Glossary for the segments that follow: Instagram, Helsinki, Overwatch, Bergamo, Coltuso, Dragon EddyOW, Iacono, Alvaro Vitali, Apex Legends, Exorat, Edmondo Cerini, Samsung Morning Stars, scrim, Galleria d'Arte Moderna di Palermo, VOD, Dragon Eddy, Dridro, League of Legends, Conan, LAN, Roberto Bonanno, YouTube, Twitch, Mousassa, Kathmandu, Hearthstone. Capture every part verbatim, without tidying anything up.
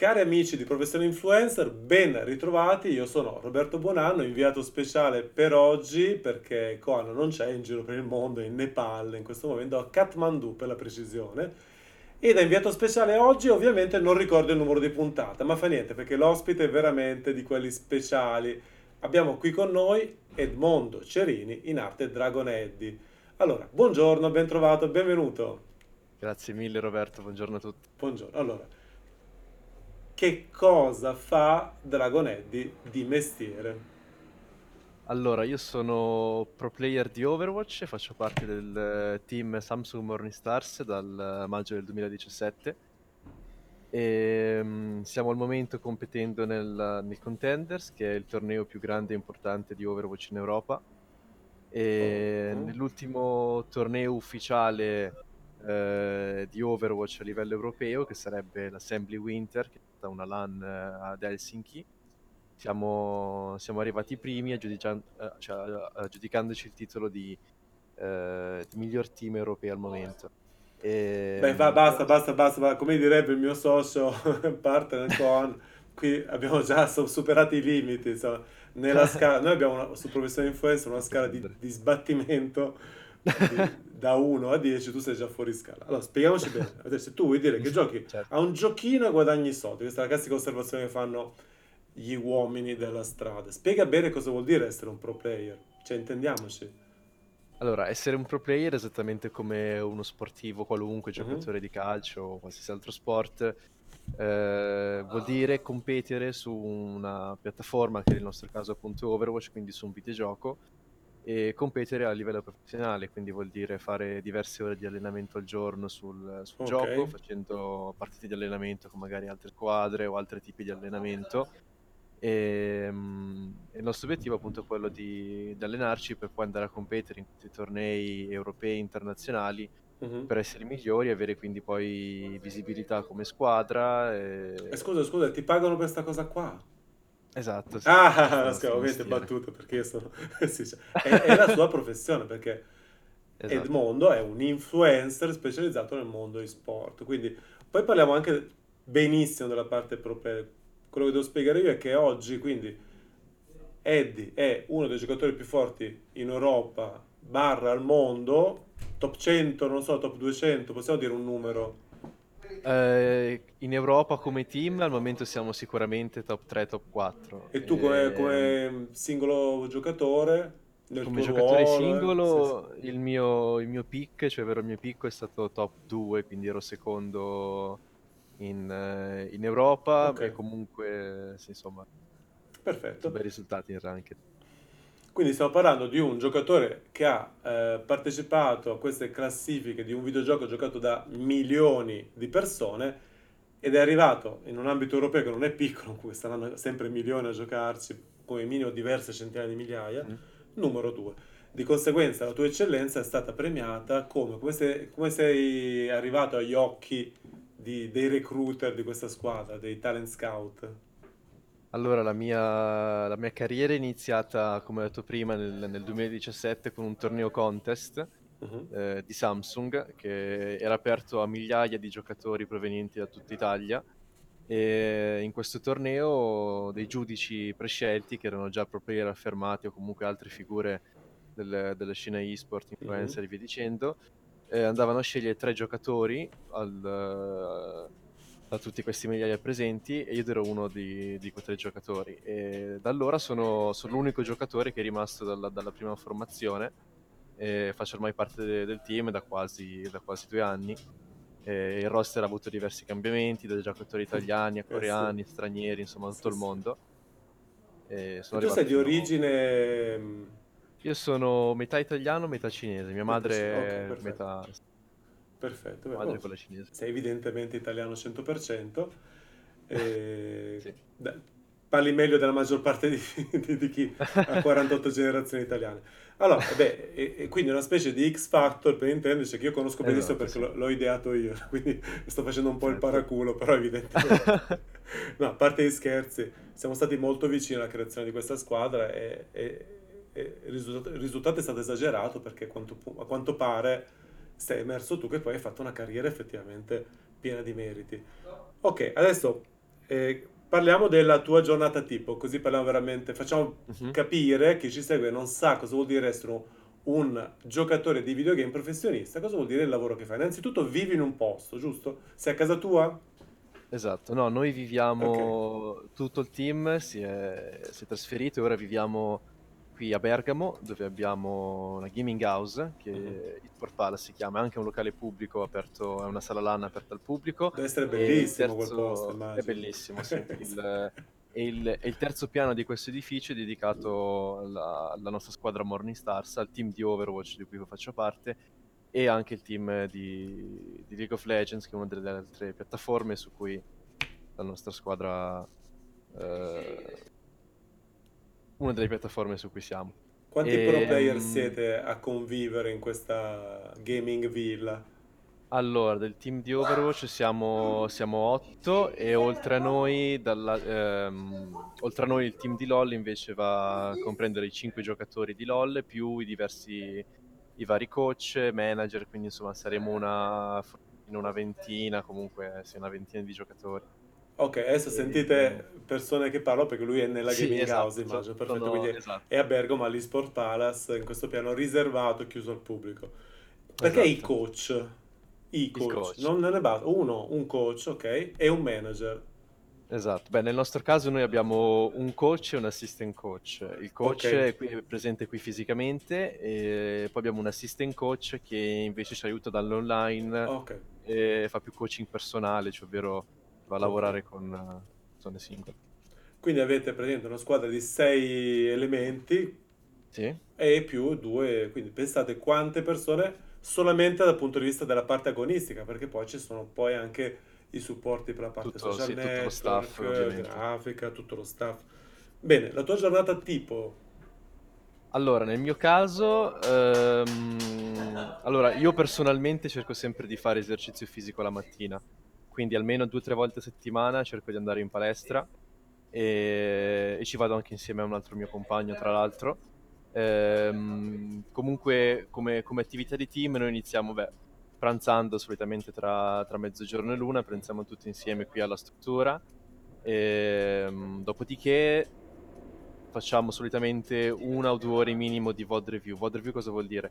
Cari amici di Professione Influencer, ben ritrovati, io sono Roberto Bonanno, inviato speciale per oggi perché Conan non c'è, in giro per il mondo, in Nepal, in questo momento a Kathmandu per la precisione, e da inviato speciale oggi ovviamente non ricordo il numero di puntata, ma fa niente perché l'ospite è veramente di quelli speciali. Abbiamo qui con noi Edmondo Cerini, in arte Dragon Eddy. Allora, buongiorno, ben trovato, benvenuto. Grazie mille Roberto, buongiorno a tutti. Buongiorno, allora... Che cosa fa Dragon Eddy di mestiere? Allora, io sono pro player di Overwatch, faccio parte del team Samsung Morning Stars dal maggio del duemiladiciassette e um, siamo al momento competendo nel, nel Contenders, che è il torneo più grande e importante di Overwatch in Europa, e oh. nell'ultimo torneo ufficiale Eh, di Overwatch a livello europeo, che sarebbe l'Assembly Winter, che è stata una LAN eh, ad Helsinki, siamo, siamo arrivati primi aggiudici- eh, cioè, aggiudicandoci il titolo di, eh, di miglior team europeo al momento. E... Beh, va, basta, basta, basta, come direbbe il mio socio partner con, qui abbiamo già superato i limiti, insomma, nella scala, noi abbiamo una, su Professione Influencer una scala di, di sbattimento da uno a dieci, tu sei già fuori scala. Allora, spieghiamoci bene. Adesso, tu vuoi dire che giochi certo. a un giochino e guadagni soldi. Questa è la classica osservazione che fanno gli uomini della strada. Spiega bene cosa vuol dire essere un pro player. Cioè, intendiamoci. Allora, essere un pro player è esattamente come uno sportivo qualunque, giocatore uh-huh. di calcio o qualsiasi altro sport. Eh, vuol dire competere su una piattaforma, che nel nostro caso appunto Overwatch, quindi su un videogioco, e competere a livello professionale, quindi vuol dire fare diverse ore di allenamento al giorno sul, sul okay. gioco, facendo partite di allenamento con magari altre squadre o altri tipi di allenamento, e um, il nostro obiettivo è appunto quello di, di allenarci per poi andare a competere in questi tornei europei e internazionali mm-hmm. per essere migliori, avere quindi poi visibilità come squadra e... eh, scusa scusa ti pagano per sta cosa qua? Esatto. Sì. Ah, sì, ovviamente battuto perché io sono... sì, cioè, è, è la sua professione, perché esatto. Edmondo è un influencer specializzato nel mondo e-sport. Quindi poi parliamo anche benissimo della parte propria. Quello che devo spiegare io è che oggi, quindi, Eddy è uno dei giocatori più forti in Europa, barra al mondo, top cento, non so, top duecento, possiamo dire un numero? Eh, in Europa come team al momento siamo sicuramente top tre, top quattro. E tu come, eh, come singolo giocatore? Nel come tuo giocatore ruolo, singolo sì, sì. Il, mio, il mio pick, cioè vero il mio picco è stato top due, quindi ero secondo in, in Europa okay. e comunque sì, insomma perfetto, bei risultati in ranking. Quindi stiamo parlando di un giocatore che ha eh, partecipato a queste classifiche di un videogioco giocato da milioni di persone ed è arrivato in un ambito europeo che non è piccolo, comunque saranno sempre milioni a giocarci, come minimo diverse centinaia di migliaia, mm. numero due. Di conseguenza la tua eccellenza è stata premiata come? Come sei, come sei arrivato agli occhi di, dei recruiter di questa squadra, dei talent scout? Allora, la mia, la mia carriera è iniziata, come ho detto prima, nel, nel duemiladiciassette con un torneo contest uh-huh. eh, di Samsung, che era aperto a migliaia di giocatori provenienti da tutta Italia, e in questo torneo dei giudici prescelti, che erano già pro player affermati o comunque altre figure del, della scena e-sport, influencer uh-huh. e via dicendo, eh, andavano a scegliere tre giocatori al... Uh, da tutti questi migliaia presenti, e io ero uno di, di quei tre giocatori, e da allora sono, sono l'unico giocatore che è rimasto dalla, dalla prima formazione, e faccio ormai parte de, del team da quasi, da quasi due anni, e il roster ha avuto diversi cambiamenti, da giocatori italiani a coreani, stranieri, insomma da tutto il mondo. E sono e tu sei di origine... Nuovo. Io sono metà italiano, metà cinese, mia madre okay, è metà... Perfetto, madre quella cinese. Sei evidentemente italiano cento per cento, eh, sì. da, parli meglio della maggior parte di, di, di chi ha quarantotto generazioni italiane. Allora, beh, e, e quindi una specie di X Factor, per intenderci, che io conosco benissimo eh, no, perché sì. l'ho, l'ho ideato io, quindi sto facendo un po' il paraculo, però evidentemente... no, a parte gli scherzi, siamo stati molto vicini alla creazione di questa squadra e, e, e il, risultato, il risultato è stato esagerato, perché quanto, a quanto pare... sei emerso tu, che poi hai fatto una carriera effettivamente piena di meriti. Ok, adesso Eh, parliamo della tua giornata tipo, così parliamo veramente, facciamo uh-huh. capire chi ci segue non sa cosa vuol dire essere un, un giocatore di videogame professionista, cosa vuol dire il lavoro che fai. Innanzitutto vivi in un posto, giusto? Sei a casa tua? Esatto, no, noi viviamo, okay. tutto il team si è, si è trasferito e ora viviamo qui a Bergamo, dove abbiamo una gaming house, che mm-hmm. il Portale si chiama, è anche un locale pubblico aperto, è una sala LAN aperta al pubblico. Deve essere bellissimo quel posto, immagino. È bellissimo, sì. il, il, il terzo piano di questo edificio è dedicato alla, alla nostra squadra Morning Stars, al team di Overwatch di cui faccio parte, e anche il team di, di League of Legends, che è una delle altre piattaforme su cui la nostra squadra eh, una delle piattaforme su cui siamo. Quanti e, pro player um, siete a convivere in questa gaming villa? Allora, del team di Overwatch siamo, siamo otto, e oltre a noi dalla, ehm, oltre a noi il team di LoL invece va a comprendere i cinque giocatori di LoL più i diversi i vari coach, manager, quindi insomma saremo una, in una ventina, comunque sì, una ventina di giocatori. Ok, adesso e, sentite persone che parlano perché lui è nella sì, gaming esatto, house, immagino, esatto, perfetto, no, quindi esatto. È a Bergamo all'Esport Palace, in questo piano riservato, chiuso al pubblico. Perché esatto. i coach? I coach, coach. Non ne basta, uno, un coach, ok, e un manager. Esatto, beh nel nostro caso noi abbiamo un coach e un assistant coach. Il coach okay. è, qui, è presente qui fisicamente, e poi abbiamo un assistant coach che invece ci aiuta dall'online okay. e fa più coaching personale, cioè ovvero va a lavorare con persone singole. Quindi avete praticamente una squadra di sei elementi sì. e più due, quindi pensate quante persone solamente dal punto di vista della parte agonistica, perché poi ci sono poi anche i supporti per la parte tutto, social sì, network, tutto lo staff, ovviamente. Grafica, tutto lo staff. Bene, la tua giornata tipo? Allora, nel mio caso, ehm, allora io personalmente cerco sempre di fare esercizio fisico la mattina, quindi almeno due o tre volte a settimana cerco di andare in palestra, e, e ci vado anche insieme a un altro mio compagno, tra l'altro. Ehm, comunque, come, come attività di team noi iniziamo, beh, pranzando solitamente tra, tra mezzogiorno e l'una, pranziamo tutti insieme qui alla struttura, e, um, dopodiché facciamo solitamente una o due ore minimo di V O D review. V O D review cosa vuol dire?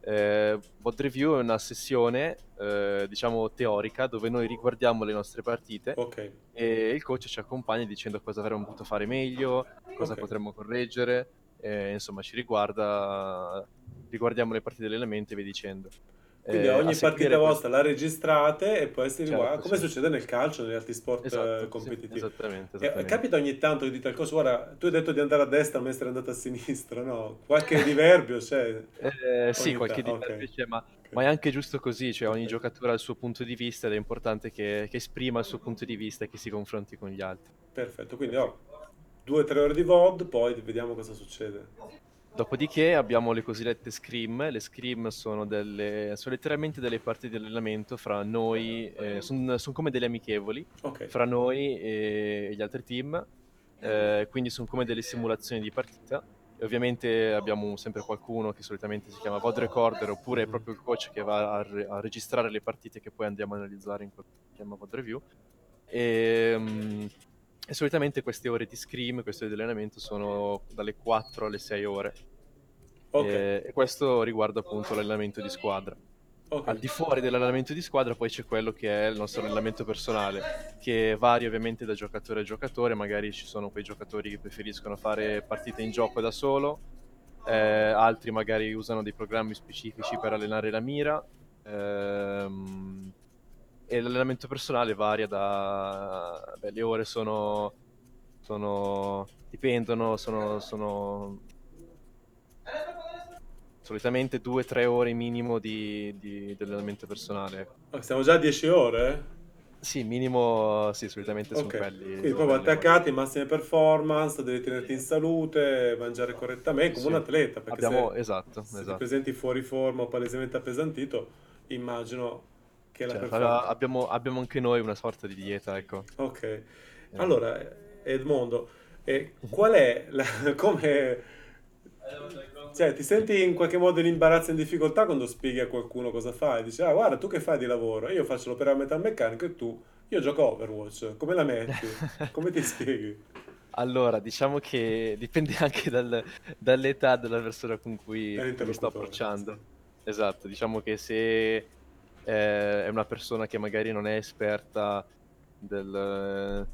Eh, V O D review è una sessione eh, diciamo teorica, dove noi riguardiamo le nostre partite okay. e il coach ci accompagna dicendo cosa avremmo potuto fare meglio, cosa okay. potremmo correggere, e, insomma ci riguarda, riguardiamo le partite dell'elemento e via dicendo. Quindi ogni eh, partita vostra questo. La registrate e poi si riguarda, certo, come sì. succede nel calcio, negli altri sport esatto, competitivi. Sì, esattamente, esattamente. E, capita ogni tanto che dite al coach, guarda, tu hai detto di andare a destra, ma sei andato a sinistra, no? Qualche diverbio c'è? Eh, sì, qualche t- diverbio okay. c'è, ma, okay. ma è anche giusto così, cioè ogni okay. giocatore ha il suo punto di vista ed è importante che, che esprima il suo punto di vista e che si confronti con gli altri. Perfetto, quindi oh, due o tre ore di V O D, poi vediamo cosa succede. Dopodiché abbiamo le cosiddette scrim. Le scrim sono, delle, sono letteralmente delle parti di allenamento fra noi, eh, sono son come delle amichevoli okay. fra noi e gli altri team, eh, quindi sono come delle simulazioni di partita. E ovviamente abbiamo sempre qualcuno che solitamente si chiama V O D recorder, oppure è proprio il coach che va a, re- a registrare le partite che poi andiamo a analizzare in quello che si chiama V O D review. E, mh, E solitamente queste ore di scrim, queste ore di allenamento sono dalle quattro alle sei ore. Okay. E, e questo riguarda appunto l'allenamento di squadra. Okay. Al di fuori dell'allenamento di squadra poi c'è quello che è il nostro allenamento personale, che varia ovviamente da giocatore a giocatore. Magari ci sono quei giocatori che preferiscono fare partite in gioco da solo, eh, altri magari usano dei programmi specifici per allenare la mira. Ehm... E l'allenamento personale varia da... Beh, le ore sono... sono... dipendono, sono... sono... solitamente due o tre ore minimo di, di, di allenamento personale. Oh, siamo già a dieci ore? Sì, minimo... sì, solitamente okay. sono quelli... Quindi proprio attaccati, massime performance, devi tenerti in salute, mangiare correttamente, come sì. un atleta, perché abbiamo... se, esatto, se esatto. ti presenti fuori forma o palesemente appesantito, immagino... Che cioè, allora, abbiamo, abbiamo anche noi una sorta di dieta, ecco. Ok, eh. Allora Edmondo, eh, qual è la, come, cioè ti senti in qualche modo in imbarazzo, in difficoltà quando spieghi a qualcuno cosa fai? Dici, ah guarda, tu che fai di lavoro? Io faccio l'operaio metalmeccanico e tu Io gioco Overwatch, come la metti? Come ti spieghi? Allora, diciamo che dipende anche dal, dall'età della persona con cui mi sto approcciando. Esatto, diciamo che se eh, è una persona che magari non è esperta del...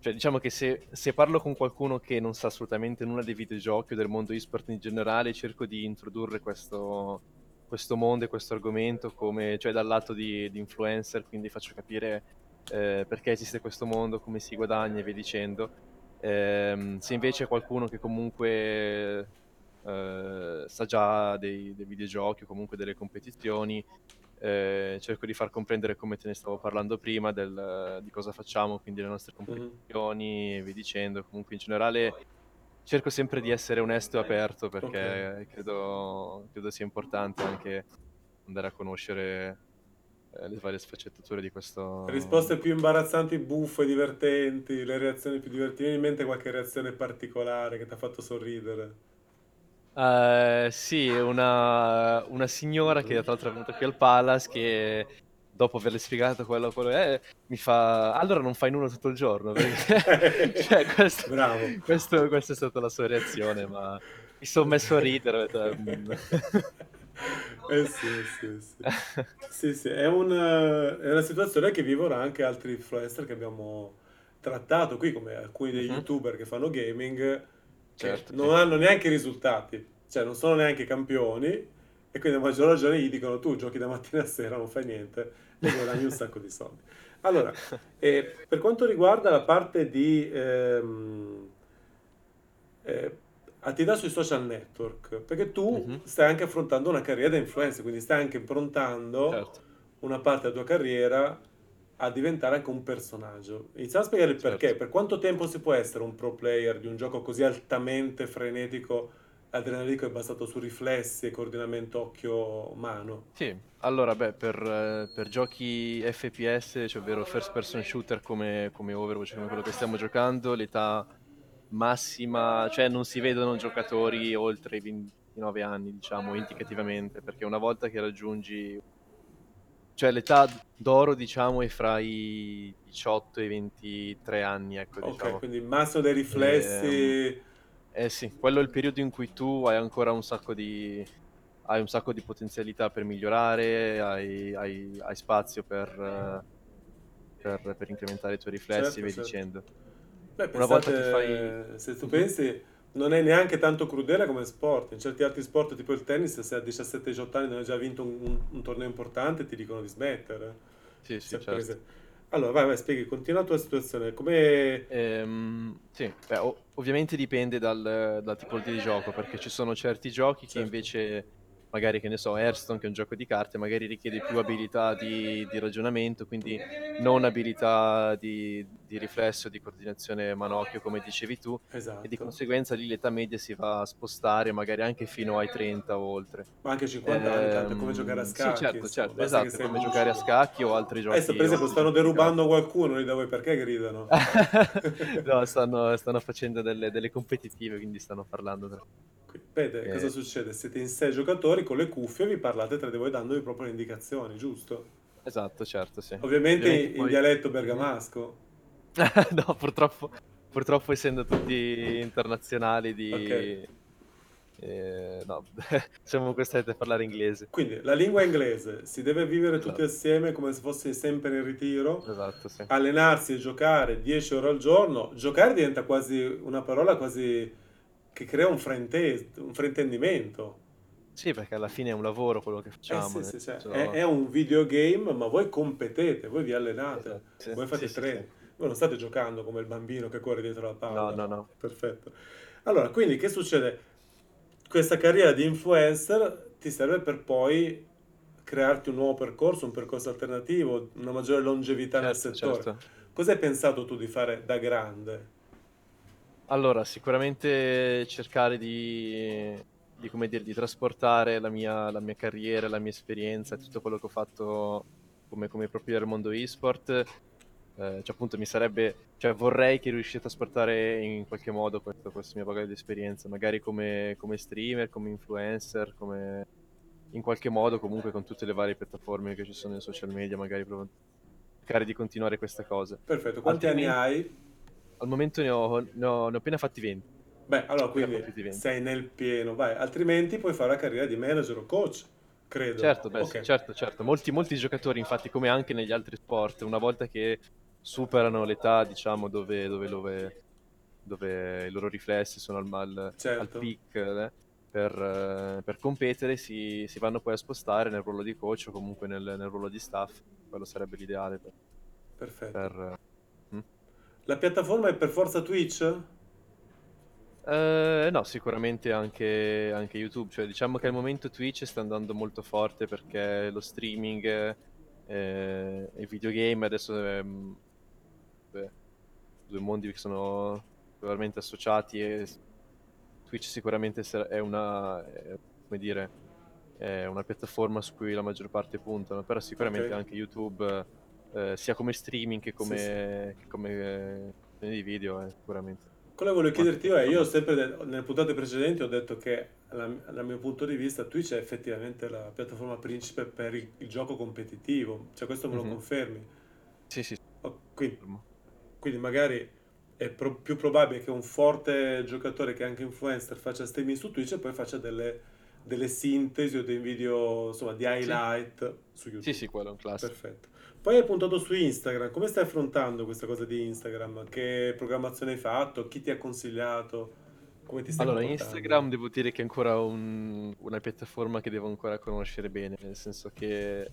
Cioè, diciamo che se, se parlo con qualcuno che non sa assolutamente nulla dei videogiochi o del mondo e-sport in generale, cerco di introdurre questo, questo mondo e questo argomento come, cioè, dal lato di, di influencer, quindi faccio capire eh, perché esiste questo mondo, come si guadagna e via dicendo. Eh, se invece è qualcuno che comunque eh, sa già dei, dei videogiochi o comunque delle competizioni, eh, cerco di far comprendere, come te ne stavo parlando prima, del, di cosa facciamo, quindi le nostre competizioni e via dicendo. Comunque in generale cerco sempre di essere onesto e aperto, perché okay. credo, credo sia importante anche andare a conoscere le varie sfaccettature di questo. Risposte più imbarazzanti, buffe, divertenti, le reazioni più divertenti. Vieni in mente qualche reazione particolare che ti ha fatto sorridere? Uh, sì, una, una signora che tra l'altro è venuta qui al Palace, che dopo averle spiegato quello quello è, mi fa: allora non fai nulla tutto il giorno? Cioè, questo, bravo. Questo, questa è stata la sua reazione, ma mi sono messo a ridere. Eh sì, sì, sì. Sì, sì. È, una, è una situazione che vivono anche altri influencer che abbiamo trattato qui, come alcuni dei uh-huh. youtuber che fanno gaming, certo, che non sì. hanno neanche i risultati, cioè non sono neanche campioni, e quindi a maggior ragione gli dicono: tu giochi da mattina a sera, non fai niente e guadagni un sacco di soldi. Allora, eh, per quanto riguarda la parte di ehm, eh, attività sui social network, perché tu uh-huh. stai anche affrontando una carriera da influencer, quindi stai anche improntando certo. una parte della tua carriera a diventare anche un personaggio. Iniziamo a spiegare il perché, certo. per quanto tempo si può essere un pro player di un gioco così altamente frenetico, adrenalinico e basato su riflessi e coordinamento occhio-mano? Sì, allora beh, per, per giochi F P S, cioè ovvero first person shooter come, come Overwatch, come quello che stiamo giocando, l'età massima, cioè non si vedono giocatori oltre i ventinove anni, diciamo, indicativamente, perché una volta che raggiungi, cioè l'età d'oro, diciamo, è fra i diciotto e i ventitré anni, ecco, okay, diciamo. Quindi il massimo dei riflessi. Eh, eh sì, quello è il periodo in cui tu hai ancora un sacco di hai un sacco di potenzialità per migliorare, hai, hai, hai spazio per, per per incrementare i tuoi riflessi, certo, e via certo. dicendo. Beh, pensate, una volta che fai... se tu pensi, non è neanche tanto crudele come sport. In certi altri sport, tipo il tennis, se a diciassette diciotto anni non hai già vinto un, un torneo importante, ti dicono di smettere. Sì, sì, certo. Prese... Allora, vai, vai, spieghi, continua la tua situazione. Come... Ehm, sì, beh, ov- ovviamente dipende dal, dal tipo di gioco, perché ci sono certi giochi certo. che invece, magari, che ne so, Hearthstone, che è un gioco di carte, magari richiede più abilità di, di ragionamento, quindi non abilità di, di riflesso, di coordinazione manocchio, come dicevi tu, esatto. e di conseguenza lì l'età media si va a spostare magari anche fino ai trenta o oltre. Ma anche cinquanta anni, eh, tanto è come giocare a scacchi. Sì, certo, certo, esatto, come lucido. Giocare a scacchi o altri giochi. Adesso, per esempio, stanno derubando qualcuno, li da voi perché gridano? No, stanno, stanno facendo delle, delle competitive, quindi stanno parlando tra... Vede, eh. cosa succede? Siete in sei giocatori con le cuffie e vi parlate tra di voi dandovi proprio le indicazioni, giusto? Esatto, certo, sì. Ovviamente, Ovviamente in poi... dialetto bergamasco. No, purtroppo, purtroppo essendo tutti internazionali di... Okay. Eh, no, siamo costretti a parlare inglese. Quindi la lingua inglese si deve vivere tutti esatto. assieme come se fosse sempre in ritiro. Esatto, sì. Allenarsi e giocare dieci ore al giorno. Giocare diventa quasi una parola quasi... che crea un, fraintes- un fraintendimento. Sì, perché alla fine è un lavoro quello che facciamo. Eh sì, sì, cioè, è, è un videogame, ma voi competete, voi vi allenate, esatto, sì, voi fate sì, tre. Sì, sì. Voi non state giocando come il bambino che corre dietro la palla. No, no, no. Perfetto. Allora, quindi che succede? Questa carriera di influencer ti serve per poi crearti un nuovo percorso, un percorso alternativo, una maggiore longevità, certo, nel settore. Certo. Cosa hai pensato tu di fare da grande? Allora, sicuramente cercare di, di, come dire, di trasportare la mia, la mia carriera, la mia esperienza, tutto quello che ho fatto come, come proprio del mondo e-sport. Eh, cioè, appunto, mi sarebbe, cioè, vorrei che riuscisse a trasportare in qualche modo questo, questo mio bagaglio di esperienza, magari come, come streamer, come influencer, come in qualche modo, comunque con tutte le varie piattaforme che ci sono in social media, magari cercare di continuare queste cose. Perfetto, quanti Altri anni hai? Al momento ne ho, ne ho, ne ho appena fatti venti. Beh, allora quindi sei nel pieno, vai, altrimenti puoi fare la carriera di manager o coach, credo. Certo, beh, okay. certo, certo. Molti, molti giocatori, infatti, come anche negli altri sport, una volta che superano l'età, diciamo, dove, dove, dove, dove i loro riflessi sono al, al, certo. al peak, eh, per, per competere, si, si vanno poi a spostare nel ruolo di coach o comunque nel, nel ruolo di staff, quello sarebbe l'ideale. Per, Perfetto. Per, eh. La piattaforma è per forza Twitch? Uh, no, sicuramente anche, anche YouTube, cioè diciamo che al momento Twitch sta andando molto forte perché lo streaming e i videogame adesso è, beh, due mondi che sono veramente associati e Twitch sicuramente è una, è, come dire, è una piattaforma su cui la maggior parte puntano, però sicuramente okay. anche YouTube eh, sia come streaming che come, sì, sì. Che come eh, video eh, sicuramente. Quello che volevo chiederti è, io ho sempre detto, nelle puntate precedenti ho detto che dal mio punto di vista Twitch è effettivamente la piattaforma principe per il, il gioco competitivo, cioè questo me lo mm-hmm. confermi? Sì, sì. Oh, quindi, quindi magari è pro- più probabile che un forte giocatore che è anche influencer faccia streaming su Twitch e poi faccia delle, delle sintesi o dei video, insomma, di highlight sì. su YouTube. Sì, sì, quello è un classico. Perfetto. Poi hai puntato su Instagram, come stai affrontando questa cosa di Instagram? Che programmazione hai fatto? Chi ti ha consigliato? Come ti stai Allora, comportando? Instagram devo dire che è ancora un, una piattaforma che devo ancora conoscere bene, nel senso che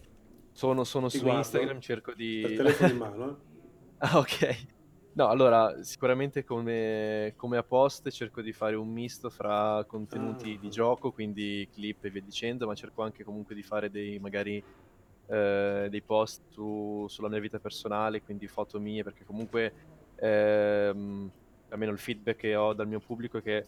sono, sono su guardo, Instagram, cerco di... Per telefono in mano, eh? Ah, ok. No, allora, sicuramente come, come a post cerco di fare un misto fra contenuti ah. di gioco, quindi clip e via dicendo, ma cerco anche comunque di fare dei, magari... Eh, dei post su, sulla mia vita personale, quindi foto mie, perché comunque ehm, almeno il feedback che ho dal mio pubblico è che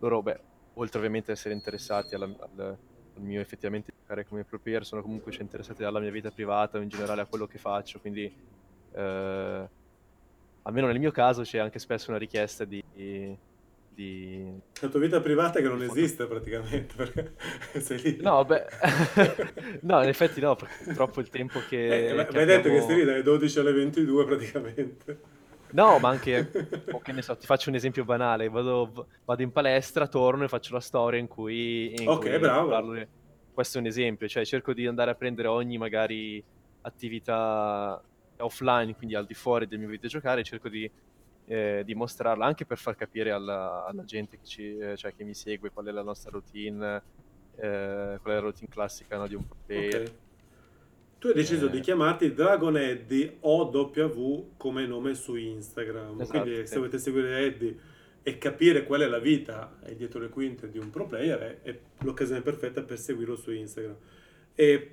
loro, beh, oltre ovviamente ad essere interessati alla, al, al mio effettivamente giocare come pro player, sono comunque cioè, interessati alla mia vita privata o in generale a quello che faccio, quindi eh, almeno nel mio caso c'è anche spesso una richiesta di... di... la tua vita privata che non esiste praticamente perché sei lì. No, beh, no, in effetti no, perché purtroppo il tempo che. Eh, ma che hai abbiamo... detto che sei lì dalle dodici alle ventidue praticamente. No, ma anche, o che ne so, ti faccio un esempio banale: vado, vado in palestra, torno e faccio la storia in cui. In ok, cui bravo. Parlo... Questo è un esempio, cioè cerco di andare a prendere ogni magari attività offline, quindi al di fuori del mio videogiocare, cerco di. Eh, di mostrarla anche per far capire alla, alla gente che, ci, eh, cioè che mi segue qual è la nostra routine, eh, qual è la routine classica no, di un pro player. Okay. Tu hai deciso eh. di chiamarti Dragon EddyOW come nome su Instagram, esatto, quindi sì. se volete seguire Eddy e capire qual è la vita è dietro le quinte di un pro player è, è l'occasione perfetta per seguirlo su Instagram. E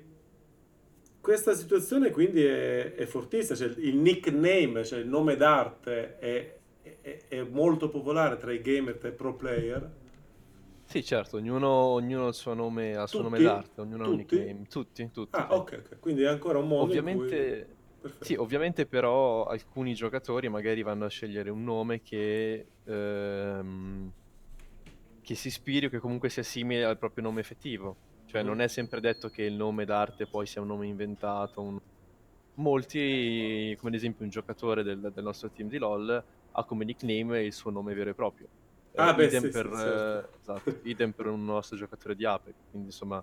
questa situazione quindi è, è fortissima, cioè il nickname, cioè il nome d'arte è, è, è molto popolare tra i gamer, tra i pro player. Sì, certo, ognuno, ognuno ha il suo nome, ha il suo nome d'arte, ognuno ha un nickname, tutti, tutti. Ah, sì. ok, ok, quindi è ancora un modo ovviamente, cui... Sì, ovviamente però alcuni giocatori magari vanno a scegliere un nome che, ehm, che si ispiri o che comunque sia simile al proprio nome effettivo. Cioè non è sempre detto che il nome d'arte poi sia un nome inventato. Un... Molti, come ad esempio un giocatore del, del nostro team di LoL, ha come nickname il suo nome vero e proprio. Ah eh, beh, idem sì, per, sì, certo. Esatto, idem per un nostro giocatore di Apex, quindi insomma...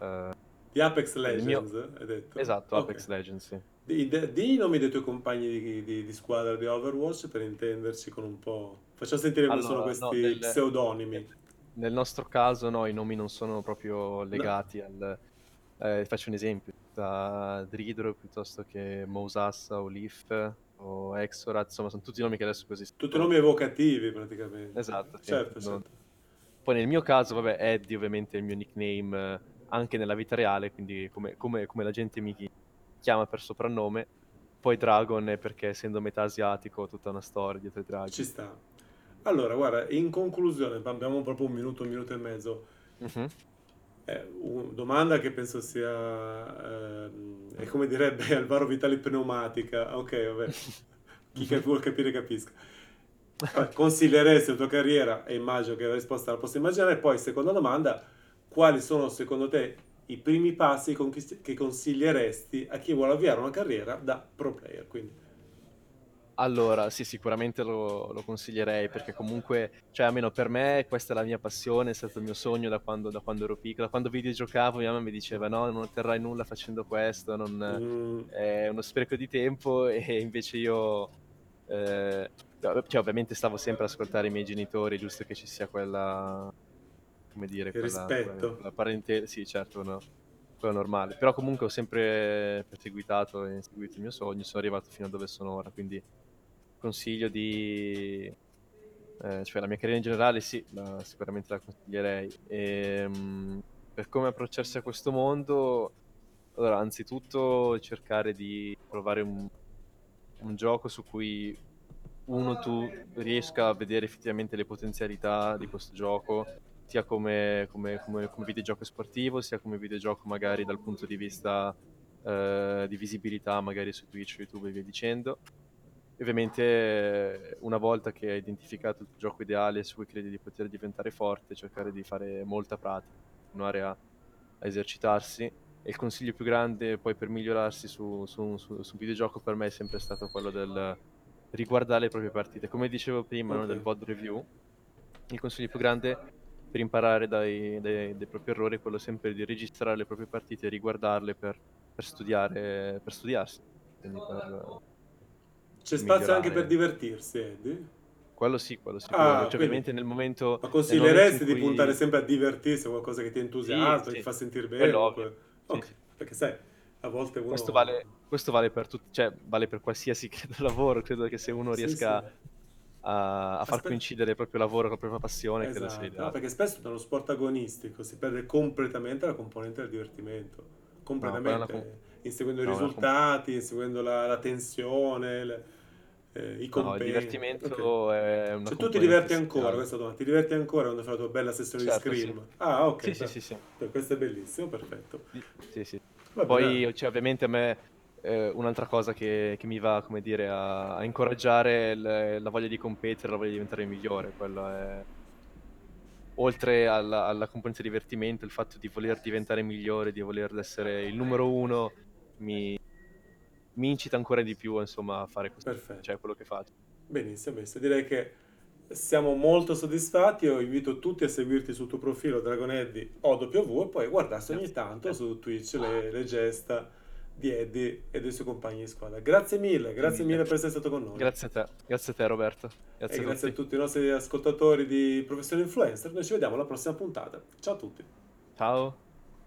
Eh, di Apex Legends, mio... hai detto? Esatto, okay. Apex Legends, sì. Di, di, di i nomi dei tuoi compagni di, di, di squadra di Overwatch, per intenderci con un po'... Facciamo sentire allora, quali sono questi no, del... pseudonimi. Del... Nel nostro caso no, i nomi non sono proprio legati no. al... Eh, faccio un esempio, da Dridro piuttosto che Mousassa o Leaf o Exorat, insomma sono tutti nomi che adesso così... Tutti nomi evocativi praticamente. Esatto. Certo, sì. certo. Poi nel mio caso, vabbè, Eddy ovviamente è il mio nickname anche nella vita reale, quindi come, come, come la gente mi chiama per soprannome, poi Dragon è perché essendo metà asiatico ho tutta una storia dietro i draghi. Ci sta. Allora, guarda, in conclusione, abbiamo proprio un minuto, un minuto e mezzo. Uh-huh. Eh, un, domanda che penso sia, eh, è come direbbe Alvaro Vitali, pneumatica. Ok, vabbè, chi cap- vuol capire capisca. Eh, consiglieresti la tua carriera? E immagino che la risposta la possa immaginare. Poi, seconda domanda, quali sono secondo te i primi passi con chi, che consiglieresti a chi vuole avviare una carriera da pro player, quindi. Allora, sì, sicuramente lo, lo consiglierei, perché comunque, cioè almeno per me, questa è la mia passione, è stato il mio sogno da quando, da quando ero piccolo, da quando videogiocavo. Mia mamma mi diceva, no, non otterrai nulla facendo questo, non, mm. è uno spreco di tempo, e invece io, eh, cioè ovviamente stavo sempre ad ascoltare i miei genitori, giusto che ci sia quella, come dire, quella, rispetto. Quella, quella parentela, sì, certo, no, quello normale, però comunque ho sempre perseguitato e seguito il mio sogno, sono arrivato fino a dove sono ora, quindi... Consiglio di eh, cioè la mia carriera in generale, sì, la, sicuramente la consiglierei. E, mh, per come approcciarsi a questo mondo, allora, anzitutto cercare di provare un, un gioco su cui uno tu riesca a vedere effettivamente le potenzialità di questo gioco, sia come, come, come, come videogioco sportivo, sia come videogioco magari dal punto di vista eh, di visibilità, magari su Twitch, YouTube e via dicendo. Ovviamente una volta che hai identificato il gioco ideale su cui credi di poter diventare forte, cercare di fare molta pratica, continuare a, a esercitarsi. E il consiglio più grande poi per migliorarsi su, su, su, su un videogioco per me è sempre stato quello del riguardare le proprie partite. Come dicevo prima, okay. no, del V O D review, il consiglio più grande per imparare dai, dai, dai propri errori è quello sempre di registrare le proprie partite e riguardarle per, per studiare, per studiarsi. Quindi per... C'è migliorare. Spazio anche per divertirsi, Eddie? Quello sì, quello sì. Ah, cioè, ovviamente nel momento... Ma consiglieresti cui... di puntare sempre a divertirsi, qualcosa che ti entusiasma, sì, sì. Ti fa sentire bene? Quello ovvio. Okay. Sì, sì. Perché sai, a volte uno... Questo vale, questo vale per tutti, cioè vale per qualsiasi credo, lavoro, credo che se uno sì, riesca sì. a, a far Aspetta. coincidere il proprio lavoro con la propria passione, esatto. credo sia ideale. No, perché spesso nello sport agonistico si perde completamente la componente del divertimento, completamente, no, inseguendo no, i risultati, no. inseguendo la, la tensione... Le... Eh, i no, il divertimento okay. è una cioè, tu ti diverti ancora, questa domanda, ti diverti ancora quando fai la tua bella sessione certo, di scrim? Sì. Ah, ok, sì, sì, sì, sì. Beh, questo è bellissimo, perfetto. Sì, sì. Vabbè, poi, cioè, ovviamente a me eh, un'altra cosa che, che mi va, come dire, a, a incoraggiare le, la voglia di competere, la voglia di diventare migliore, quello è... Oltre alla, alla componente di divertimento, il fatto di voler diventare migliore, di voler essere il numero uno, mi... mi incita ancora di più, insomma, a fare questo, Perfetto. cioè quello che faccio. Benissimo, benissimo. Direi che siamo molto soddisfatti. Io invito tutti a seguirti sul tuo profilo Dragon Eddy O W e poi guardarsi ogni tanto su Twitch le, le gesta di Eddy e dei suoi compagni di squadra. Grazie mille, grazie mille per essere stato con noi. Grazie a te, grazie a te Roberto. Grazie e a grazie tutti. a tutti i nostri ascoltatori di Professione Influencer. Noi ci vediamo alla prossima puntata. Ciao a tutti. Ciao.